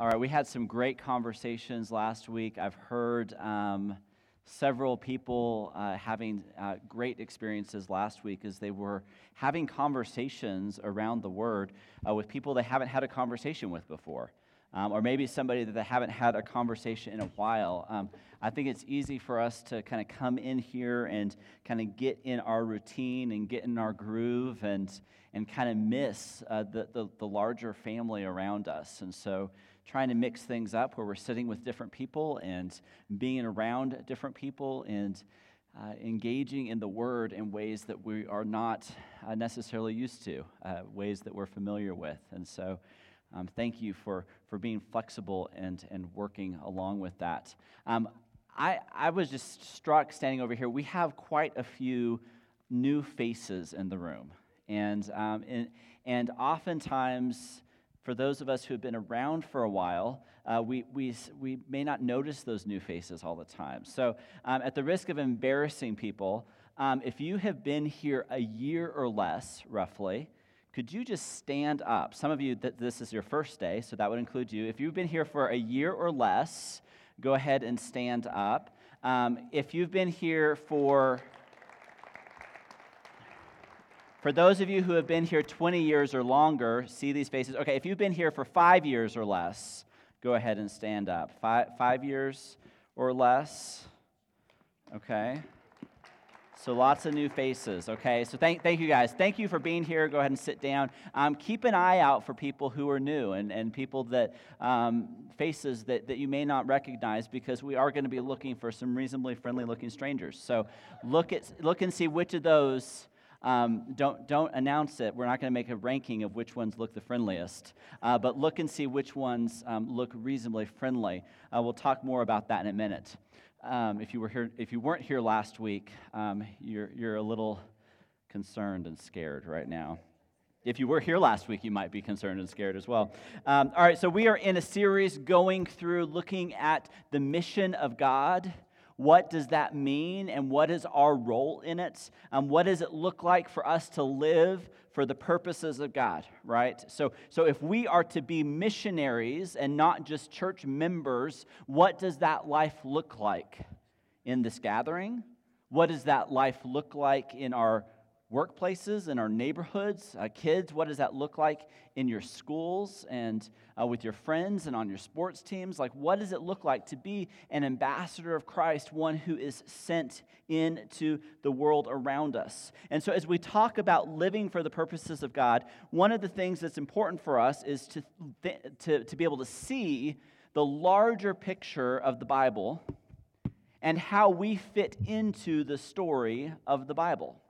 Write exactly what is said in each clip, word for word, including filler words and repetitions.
All right, we had some great conversations last week. I've heard um, several people uh, having uh, great experiences last week as they were having conversations around the Word uh, with people they haven't had a conversation with before, um, or maybe somebody that they haven't had a conversation in a while. Um, I think it's easy for us to kind of come in here and kind of get in our routine and get in our groove and and kind of miss uh, the, the the larger family around us, and so trying to mix things up where we're sitting with different people and being around different people and uh, engaging in the Word in ways that we are not uh, necessarily used to, uh, ways that we're familiar with. And so um, thank you for, for being flexible and, and working along with that. Um, I, I was just struck standing over here. We have quite a few new faces in the room. And, um, and, and oftentimes, for those of us who have been around for a while, uh, we, we, we may not notice those new faces all the time. So um, at the risk of embarrassing people, um, if you have been here a year or less, roughly, could you just stand up? Some of you, th- this is your first day, so that would include you. If you've been here for a year or less, go ahead and stand up. Um, if you've been here for... For those of you who have been here twenty years or longer, see these faces. Okay, if you've been here for five years or less, go ahead and stand up. Five, five years or less. Okay. So lots of new faces. Okay, so thank thank you guys. Thank you for being here. Go ahead and sit down. Um, keep an eye out for people who are new and, and people that, um, faces that, that you may not recognize, because we are going to be looking for some reasonably friendly-looking strangers. So look at look and see which of those... Um, don't don't announce it. We're not going to make a ranking of which ones look the friendliest, uh, but look and see which ones um, look reasonably friendly. Uh, we'll talk more about that in a minute. Um, if you were here, if you weren't here last week, um, you're you're a little concerned and scared right now. If you were here last week, you might be concerned and scared as well. Um, all right, so we are in a series going through looking at the mission of God. What does that mean, and what is our role in it? Um, what does it look like for us to live for the purposes of God, right? So, so if we are to be missionaries and not just church members, what does that life look like in this gathering? What does that life look like in our workplaces, in our neighborhoods? Uh, kids, what does that look like in your schools and uh, with your friends and on your sports teams? Like, what does it look like to be an ambassador of Christ, one who is sent into the world around us? And so as we talk about living for the purposes of God, one of the things that's important for us is to th- to, to be able to see the larger picture of the Bible and how we fit into the story of the Bible.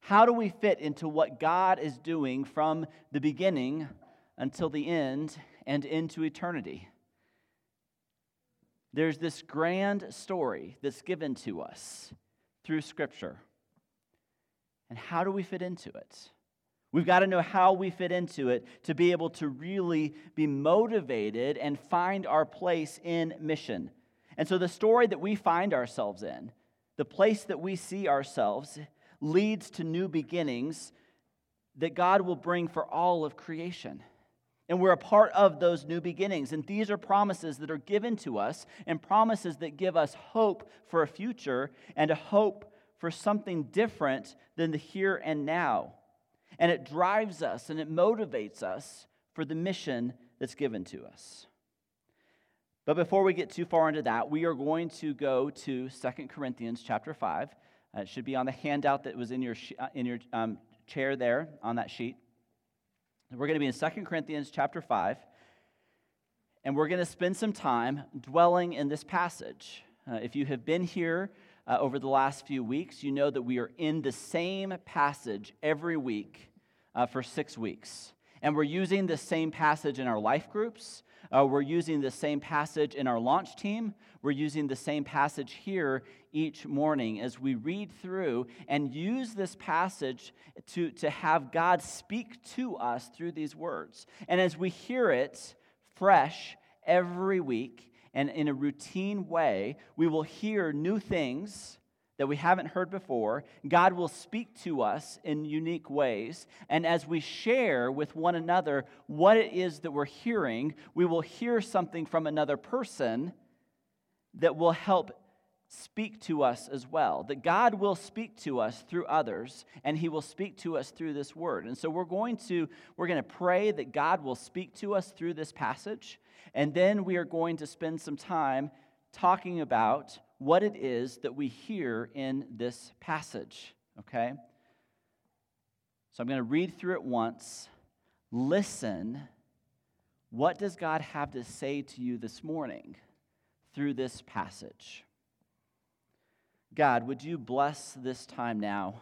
How do we fit into what God is doing from the beginning until the end and into eternity? There's this grand story that's given to us through Scripture. And how do we fit into it? We've got to know how we fit into it to be able to really be motivated and find our place in mission. And so the story that we find ourselves in, the place that we see ourselves, leads to new beginnings that God will bring for all of creation. And we're a part of those new beginnings. And these are promises that are given to us, and promises that give us hope for a future and a hope for something different than the here and now. And it drives us and it motivates us for the mission that's given to us. But before we get too far into that, we are going to go to Second Corinthians chapter five. Uh, it should be on the handout that was in your sh- in your um, chair there on that sheet. We're going to be in Second Corinthians chapter five, and we're going to spend some time dwelling in this passage. Uh, if you have been here uh, over the last few weeks, you know that we are in the same passage every week uh, for six weeks. And we're using the same passage in our life groups. Uh, we're using the same passage in our launch team. We're using the same passage here each morning as we read through and use this passage to, to have God speak to us through these words. And as we hear it fresh every week and in a routine way, we will hear new things that we haven't heard before. God will speak to us in unique ways. And as we share with one another what it is that we're hearing, we will hear something from another person that will help speak to us as well. That God will speak to us through others, and He will speak to us through this word. And so we're going to, we're going to pray that God will speak to us through this passage. And then we are going to spend some time talking about what it is that we hear in this passage, okay? So I'm going to read through it once. Listen, what does God have to say to you this morning through this passage? God, would you bless this time now?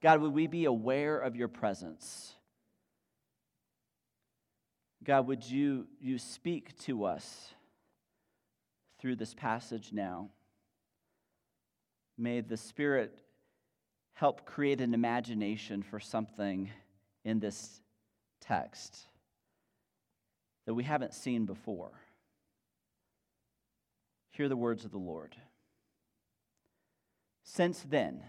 God, would we be aware of your presence? God, would you, you speak to us through this passage now. May the Spirit help create an imagination for something in this text that we haven't seen before. Hear the words of the Lord. Since then,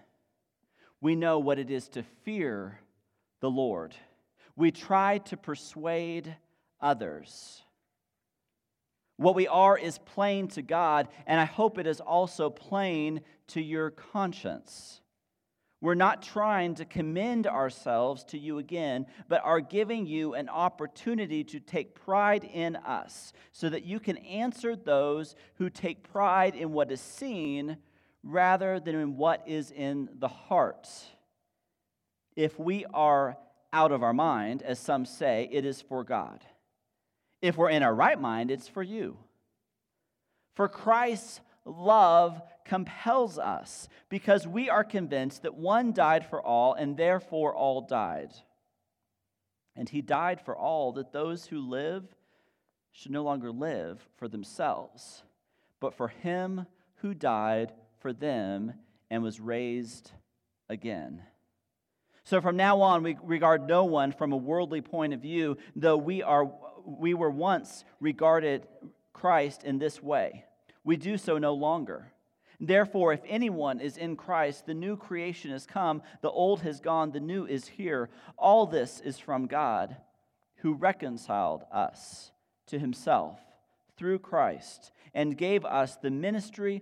we know what it is to fear the Lord. We try to persuade others. What we are is plain to God, and I hope it is also plain to your conscience. We're not trying to commend ourselves to you again, but are giving you an opportunity to take pride in us, so that you can answer those who take pride in what is seen rather than in what is in the heart. If we are out of our mind, as some say, it is for God. If we're in our right mind, it's for you. For Christ's love compels us, because we are convinced that one died for all, and therefore all died. And he died for all, that those who live should no longer live for themselves, but for him who died for them and was raised again. So from now on, we regard no one from a worldly point of view, though we are we were once regarded Christ in this way. We do so no longer. Therefore, if anyone is in Christ, the new creation has come, the old has gone, the new is here. All this is from God, who reconciled us to himself through Christ and gave us the ministry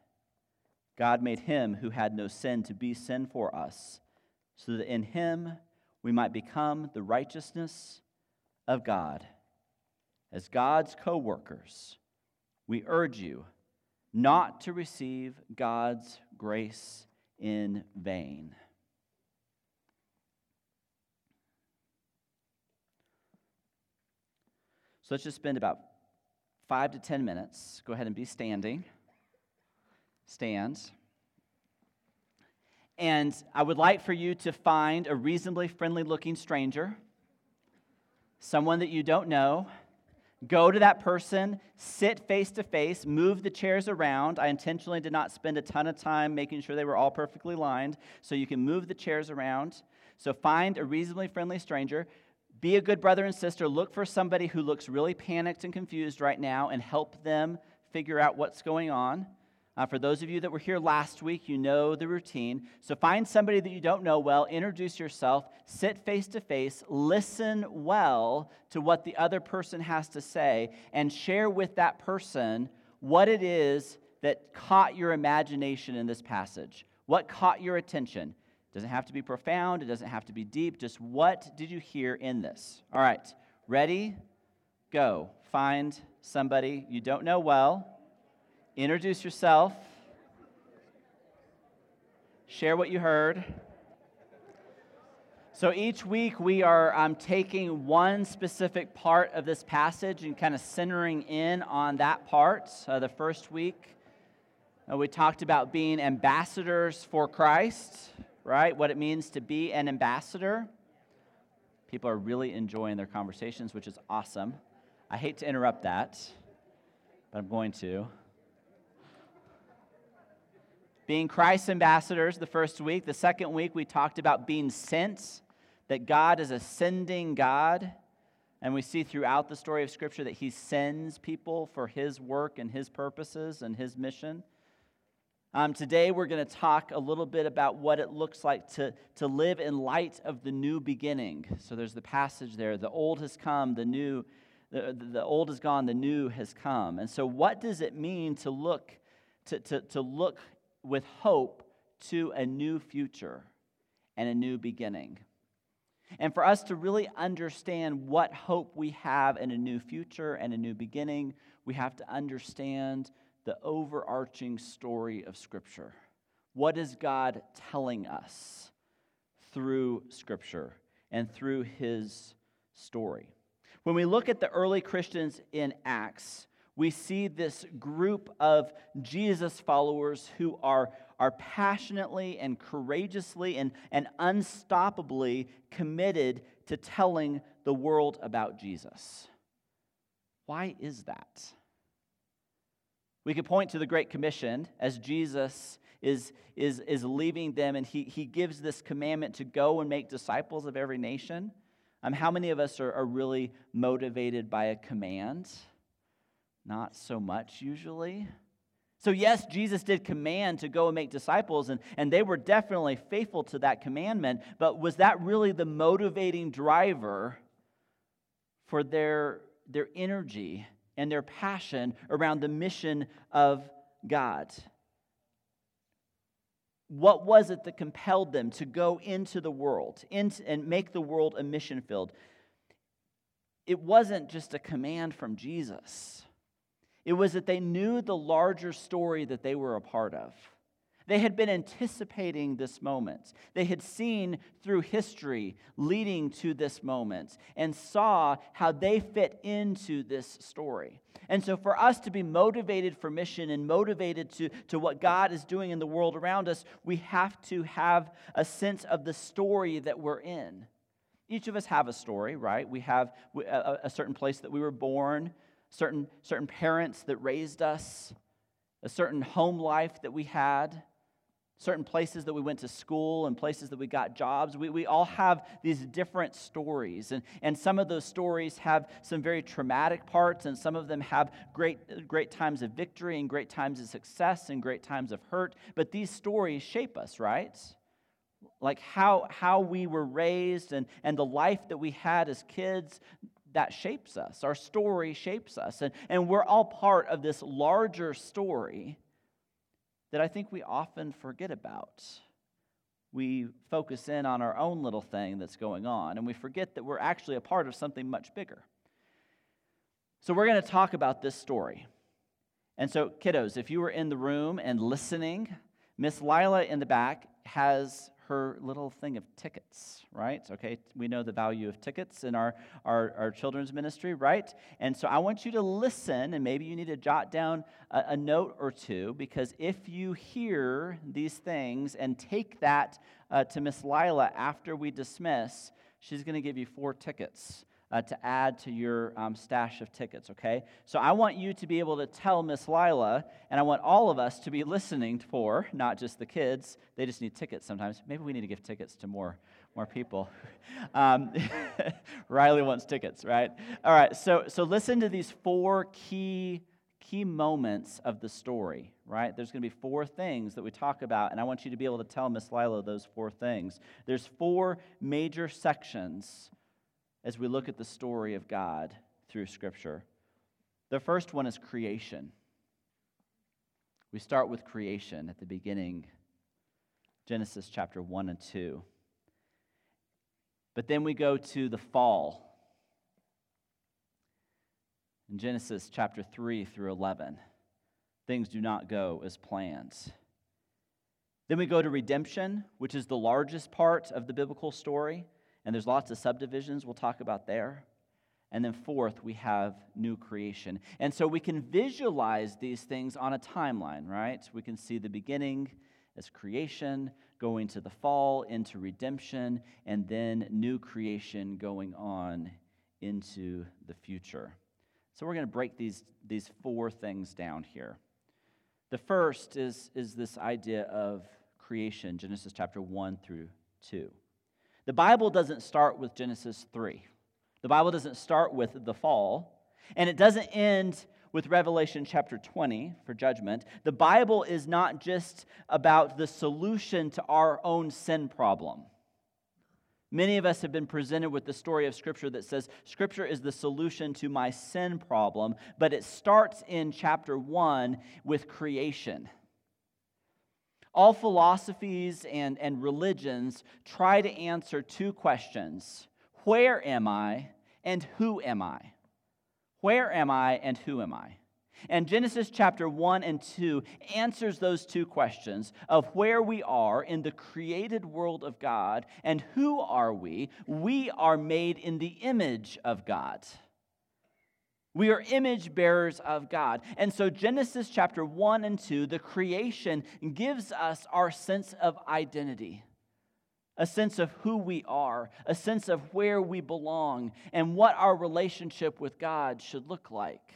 God made him who had no sin to be sin for us, so that in him we might become the righteousness of God. As God's co-workers, we urge you not to receive God's grace in vain. So let's just spend about five to ten minutes. Go ahead and be standing. Stand. And I would like for you to find a reasonably friendly-looking stranger, someone that you don't know. Go to that person, sit face-to-face, move the chairs around. I intentionally did not spend a ton of time making sure they were all perfectly lined, so you can move the chairs around. So find a reasonably friendly stranger. Be a good brother and sister. Look for somebody who looks really panicked and confused right now and help them figure out what's going on. Uh, for those of you that were here last week, you know the routine. So find somebody that you don't know well, introduce yourself, sit face-to-face, listen well to what the other person has to say, and share with that person what it is that caught your imagination in this passage. What caught your attention? It doesn't have to be profound. It doesn't have to be deep. Just what did you hear in this? All right, ready? Go. Find somebody you don't know well. Introduce yourself, share what you heard. So each week we are um, taking one specific part of this passage and kind of centering in on that part. Uh, the first week uh, we talked about being ambassadors for Christ, right? What it means to be an ambassador. People are really enjoying their conversations, which is awesome. I hate to interrupt that, but I'm going to. Being Christ's ambassadors the first week. The second week, we talked about being sent, that God is a sending God. And we see throughout the story of Scripture that he sends people for his work and his purposes and his mission. Um, today, we're going to talk a little bit about what it looks like to, to live in light of the new beginning. So there's the passage there, the old has come, the new, the, the old is gone, the new has come. And so what does it mean to look, to, to, to look with hope to a new future and a new beginning? And for us to really understand what hope we have in a new future and a new beginning, we have to understand the overarching story of Scripture. What is God telling us through Scripture and through his story? When we look at the early Christians in Acts, we see this group of Jesus followers who are are passionately and courageously and, and unstoppably committed to telling the world about Jesus. Why is that? We could point to the Great Commission as Jesus is, is, is leaving them, and he, he gives this commandment to go and make disciples of every nation. Um, how many of us are, are really motivated by a command? Not so much usually. So yes, Jesus did command to go and make disciples, and, and they were definitely faithful to that commandment, but was that really the motivating driver for their, their energy and their passion around the mission of God? What was it that compelled them to go into the world into, and make the world a mission field? It wasn't just a command from Jesus. It was that they knew the larger story that they were a part of. They had been anticipating this moment. They had seen through history leading to this moment and saw how they fit into this story. And so for us to be motivated for mission and motivated to, to what God is doing in the world around us, we have to have a sense of the story that we're in. Each of us have a story, right? We have a, a certain place that we were born, Certain certain parents that raised us, a certain home life that we had, certain places that we went to school and places that we got jobs. We we all have these different stories. And, and some of those stories have some very traumatic parts, and some of them have great great times of victory and great times of success and great times of hurt. But these stories shape us, right? Like how how we were raised and, and the life that we had as kids. That shapes us. Our story shapes us. And, and we're all part of this larger story that I think we often forget about. We focus in on our own little thing that's going on, and we forget that we're actually a part of something much bigger. So we're going to talk about this story. And so, kiddos, if you were in the room and listening, Miss Lila in the back has her little thing of tickets, right? Okay, we know the value of tickets in our, our, our children's ministry, right? And so I want you to listen, and maybe you need to jot down a, a note or two, because if you hear these things and take that uh, to Miss Lila after we dismiss, she's going to give you four tickets uh, to add to your um, stash of tickets, okay? So I want you to be able to tell Miss Lila, and I want all of us to be listening for, not just the kids. They just need tickets sometimes. Maybe we need to give tickets to more, more people. um, Riley wants tickets, right? All right, so so listen to these four key key moments of the story, right? There's going to be four things that we talk about, and I want you to be able to tell Miss Lila those four things. There's four major sections as we look at the story of God through Scripture. The first one is creation. We start with creation at the beginning, Genesis chapter one and two. But then we go to the fall, in Genesis chapter three through eleven. Things do not go as planned. Then we go to redemption, which is the largest part of the biblical story. And there's lots of subdivisions we'll talk about there. And then fourth, we have new creation. And so we can visualize these things on a timeline, right? We can see the beginning as creation, going to the fall, into redemption, and then new creation going on into the future. So we're going to break these, these four things down here. The first is, is this idea of creation, Genesis chapter one through two. The Bible doesn't start with Genesis three. The Bible doesn't start with the fall, and it doesn't end with Revelation chapter twenty for judgment. The Bible is not just about the solution to our own sin problem. Many of us have been presented with the story of Scripture that says, Scripture is the solution to my sin problem, but it starts in chapter one with creation. All philosophies and, and religions try to answer two questions. Where am I and who am I? Where am I and who am I? And Genesis chapter one and two answers those two questions of where we are in the created world of God and who are we? We are made in the image of God. We are image bearers of God. And so Genesis chapter one and two, the creation, gives us our sense of identity, a sense of who we are, a sense of where we belong, and what our relationship with God should look like.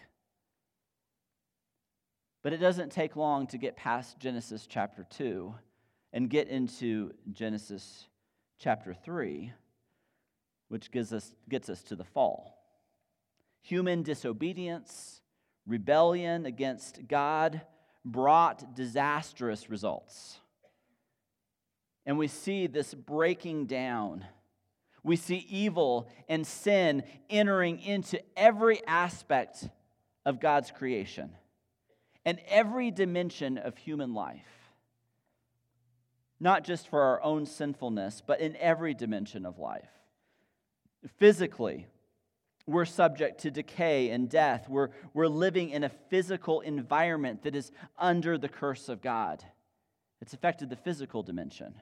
But it doesn't take long to get past Genesis chapter two and get into Genesis chapter three, which gives us, gets us to the fall. Human disobedience, rebellion against God brought disastrous results. And we see this breaking down. We see evil and sin entering into every aspect of God's creation and every dimension of human life, not just for our own sinfulness, but in every dimension of life. Physically, we're subject to decay and death. We're, we're living in a physical environment that is under the curse of God. It's affected the physical dimension.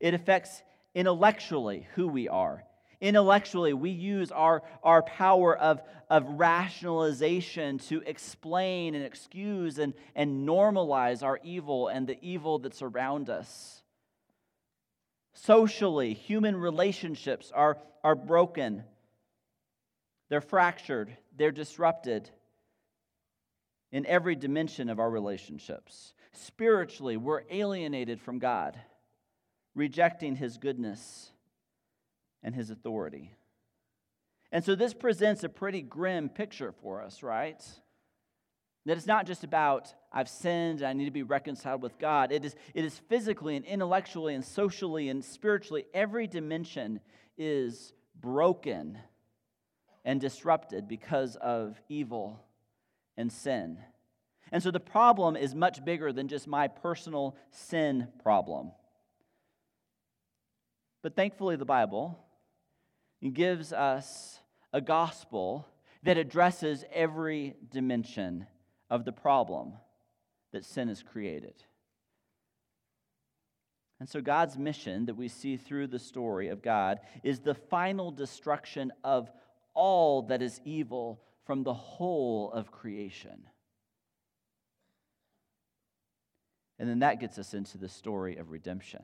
It affects intellectually who we are. Intellectually, we use our, our power of, of rationalization to explain and excuse and, and normalize our evil and the evil that's around us. Socially, human relationships are, are broken. They're fractured. They're disrupted in every dimension of our relationships. Spiritually, we're alienated from God, rejecting His goodness and His authority. And so this presents a pretty grim picture for us, right? That it's not just about, I've sinned, and I need to be reconciled with God. It is, it is physically and intellectually and socially and spiritually, every dimension is broken and disrupted because of evil and sin. And so the problem is much bigger than just my personal sin problem. But thankfully, the Bible gives us a gospel that addresses every dimension of the problem that sin has created. And so God's mission that we see through the story of God is the final destruction of all that is evil from the whole of creation. And then that gets us into the story of redemption.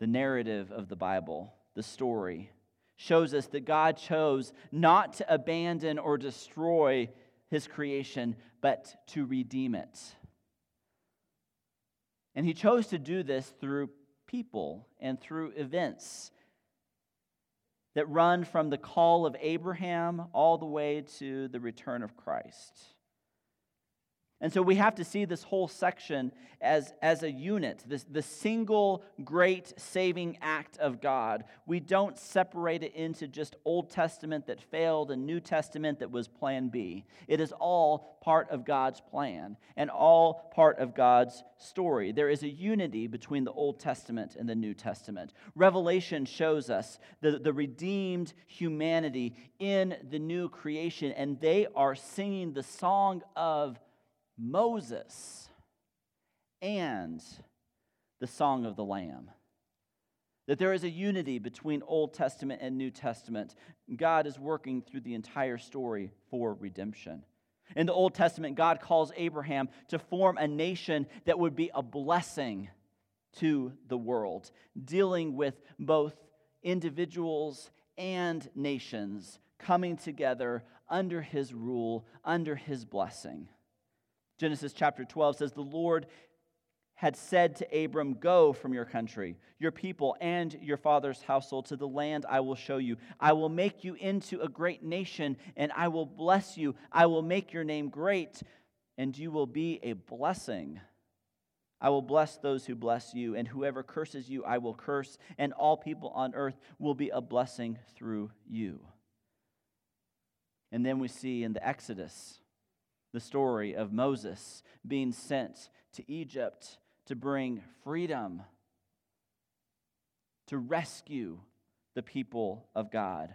The narrative of the Bible, the story, shows us that God chose not to abandon or destroy His creation, but to redeem it. And He chose to do this through people and through events that run from the call of Abraham all the way to the return of Christ. And so we have to see this whole section as, as a unit, this, the single great saving act of God. We don't separate it into just Old Testament that failed and New Testament that was plan B. It is all part of God's plan and all part of God's story. There is a unity between the Old Testament and the New Testament. Revelation shows us the, the redeemed humanity in the new creation, and they are singing the song of Moses and the Song of the Lamb. That there is a unity between Old Testament and New Testament. God is working through the entire story for redemption. In the Old Testament, God calls Abraham to form a nation that would be a blessing to the world, dealing with both individuals and nations coming together under his rule, under his blessing. Genesis chapter twelve says, "The Lord had said to Abram, 'Go from your country, your people, and your father's household to the land I will show you. I will make you into a great nation, and I will bless you. I will make your name great, and you will be a blessing. I will bless those who bless you, and whoever curses you I will curse, and all people on earth will be a blessing through you.'" And then we see in the Exodus the story of Moses being sent to Egypt to bring freedom, to rescue the people of God.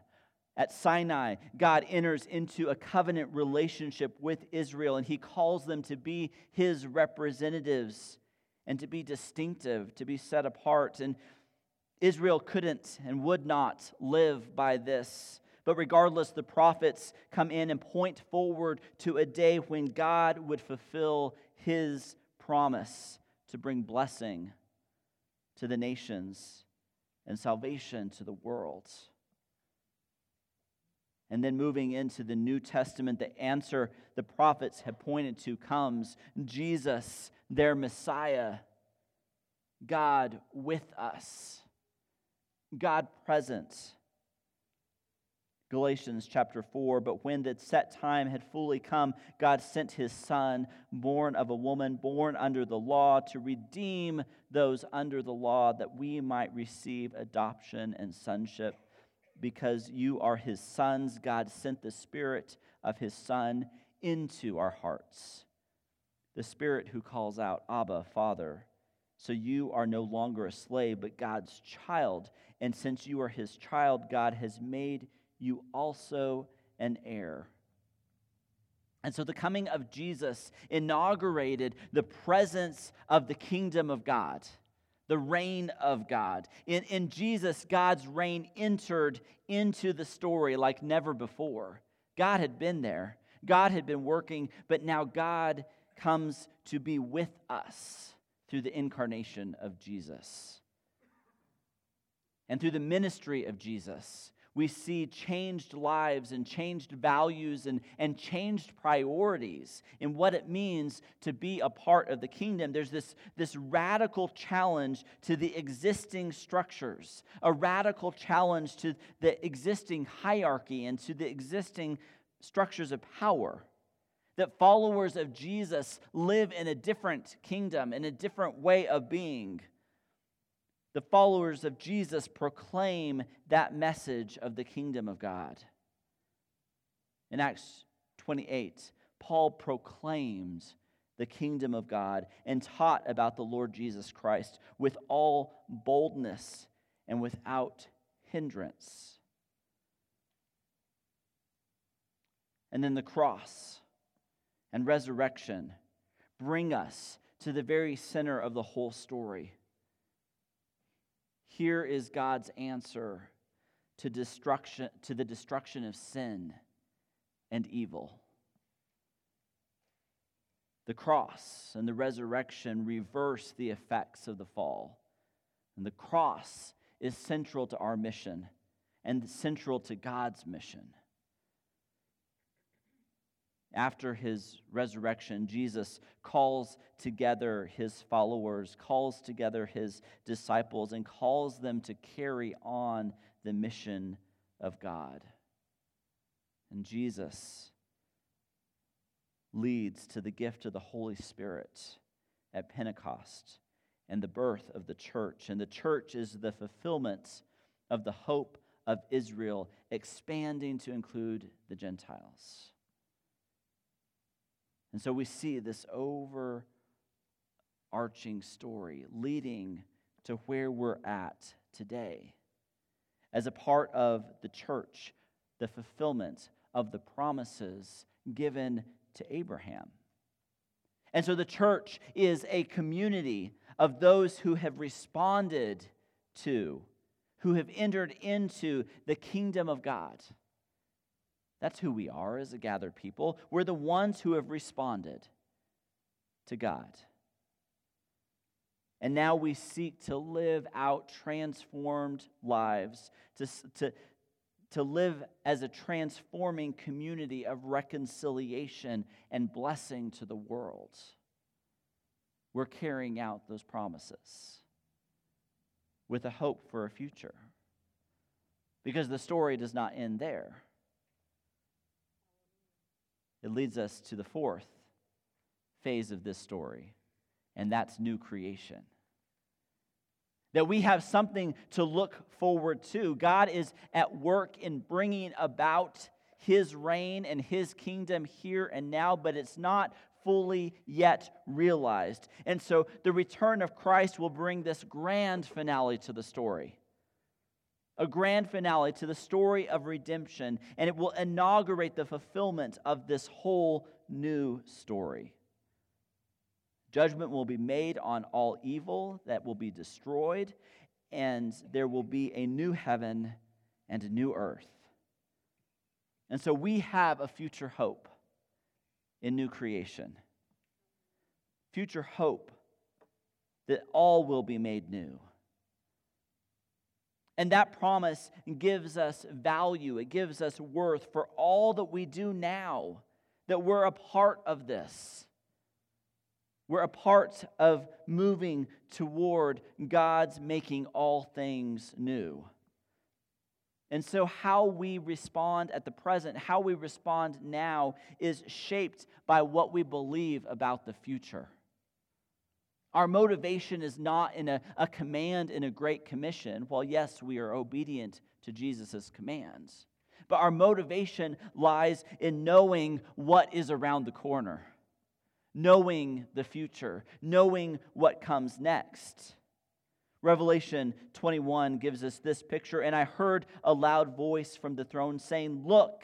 At Sinai, God enters into a covenant relationship with Israel, and he calls them to be his representatives and to be distinctive, to be set apart. And Israel couldn't and would not live by this. But regardless, the prophets come in and point forward to a day when God would fulfill his promise to bring blessing to the nations and salvation to the world. And then moving into the New Testament, the answer the prophets have pointed to comes: Jesus, their Messiah, God with us, God present. Galatians chapter four, "But when the set time had fully come, God sent his Son, born of a woman, born under the law, to redeem those under the law, that we might receive adoption and sonship. Because you are his sons, God sent the Spirit of his Son into our hearts, the Spirit who calls out, 'Abba, Father.' So you are no longer a slave, but God's child. And since you are his child, God has made you also an heir." And so the coming of Jesus inaugurated the presence of the kingdom of God, the reign of God. In, in Jesus, God's reign entered into the story like never before. God had been there. God had been working, but now God comes to be with us through the incarnation of Jesus. And through the ministry of Jesus, we see changed lives and changed values and, and changed priorities in what it means to be a part of the kingdom. There's this, this radical challenge to the existing structures, a radical challenge to the existing hierarchy and to the existing structures of power, that followers of Jesus live in a different kingdom, in a different way of being. The followers of Jesus proclaim that message of the kingdom of God. In Acts twenty-eight, Paul proclaimed the kingdom of God and taught about the Lord Jesus Christ with all boldness and without hindrance. And then the cross and resurrection bring us to the very center of the whole story. Here is God's answer to destruction, to the destruction of sin and evil. The cross and the resurrection reverse the effects of the fall. And the cross is central to our mission and central to God's mission. After his resurrection, Jesus calls together his followers, calls together his disciples, and calls them to carry on the mission of God. And Jesus leads to the gift of the Holy Spirit at Pentecost and the birth of the church. And the church is the fulfillment of the hope of Israel, expanding to include the Gentiles. And so we see this overarching story leading to where we're at today as a part of the church, the fulfillment of the promises given to Abraham. And so the church is a community of those who have responded to, who have entered into the kingdom of God. That's who we are as a gathered people. We're the ones who have responded to God. And now we seek to live out transformed lives, to, to, to live as a transforming community of reconciliation and blessing to the world. We're carrying out those promises with a hope for a future. Because the story does not end there. It leads us to the fourth phase of this story, and that's new creation. That we have something to look forward to. God is at work in bringing about His reign and His kingdom here and now, but it's not fully yet realized. And so the return of Christ will bring this grand finale to the story. A grand finale to the story of redemption, and it will inaugurate the fulfillment of this whole new story. Judgment will be made on all evil that will be destroyed, and there will be a new heaven and a new earth. And so we have a future hope in new creation. Future hope that all will be made new. And that promise gives us value. It gives us worth for all that we do now, that we're a part of this. We're a part of moving toward God's making all things new. And so how we respond at the present, how we respond now, is shaped by what we believe about the future. Our motivation is not in a, a command in a great commission. Well, yes, we are obedient to Jesus' commands. But our motivation lies in knowing what is around the corner, knowing the future, knowing what comes next. Revelation twenty-one gives us this picture, and I heard a loud voice from the throne saying, "Look,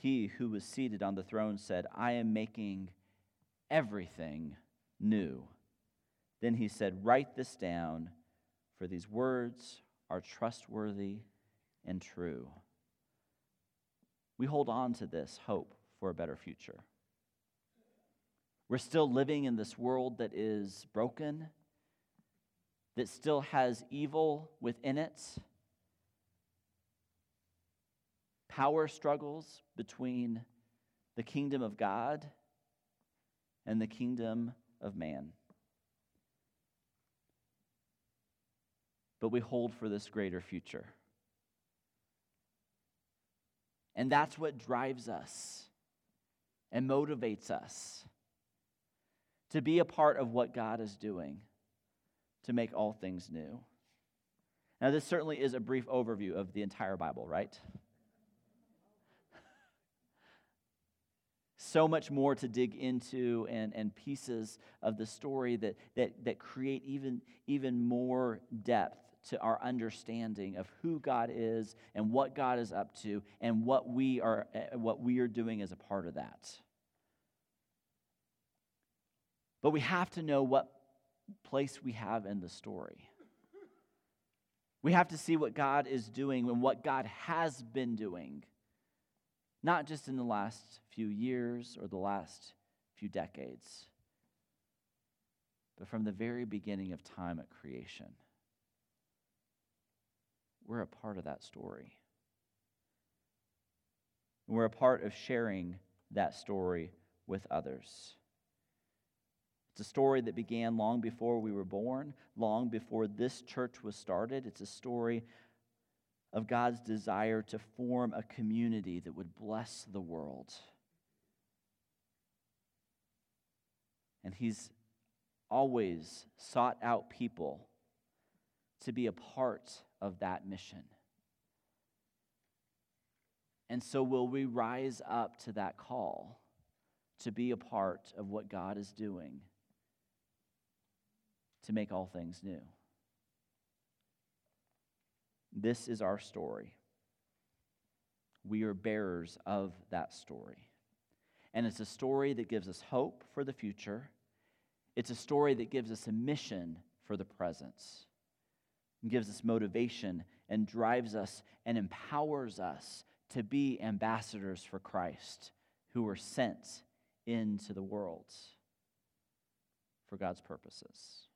He who was seated on the throne said, "I am making everything new." Then he said, "Write this down, for these words are trustworthy and true." We hold on to this hope for a better future. We're still living in this world that is broken, that still has evil within it. Power struggles between the kingdom of God and the kingdom of man. But we hold for this greater future. And that's what drives us and motivates us to be a part of what God is doing to make all things new. Now, this certainly is a brief overview of the entire Bible, right? So much more to dig into, and, and pieces of the story that, that, that create even, even more depth to our understanding of who God is and what God is up to and what we are what we are doing as a part of that. But we have to know what place we have in the story. We have to see what God is doing and what God has been doing. Not just in the last few years or the last few decades, but from the very beginning of time at creation. We're a part of that story. And we're a part of sharing that story with others. It's a story that began long before we were born, long before this church was started. It's a story of God's desire to form a community that would bless the world. And He's always sought out people to be a part of that mission. And so will we rise up to that call to be a part of what God is doing to make all things new? This is our story. We are bearers of that story. And it's a story that gives us hope for the future. It's a story that gives us a mission for the present. It gives us motivation and drives us and empowers us to be ambassadors for Christ who were sent into the world for God's purposes.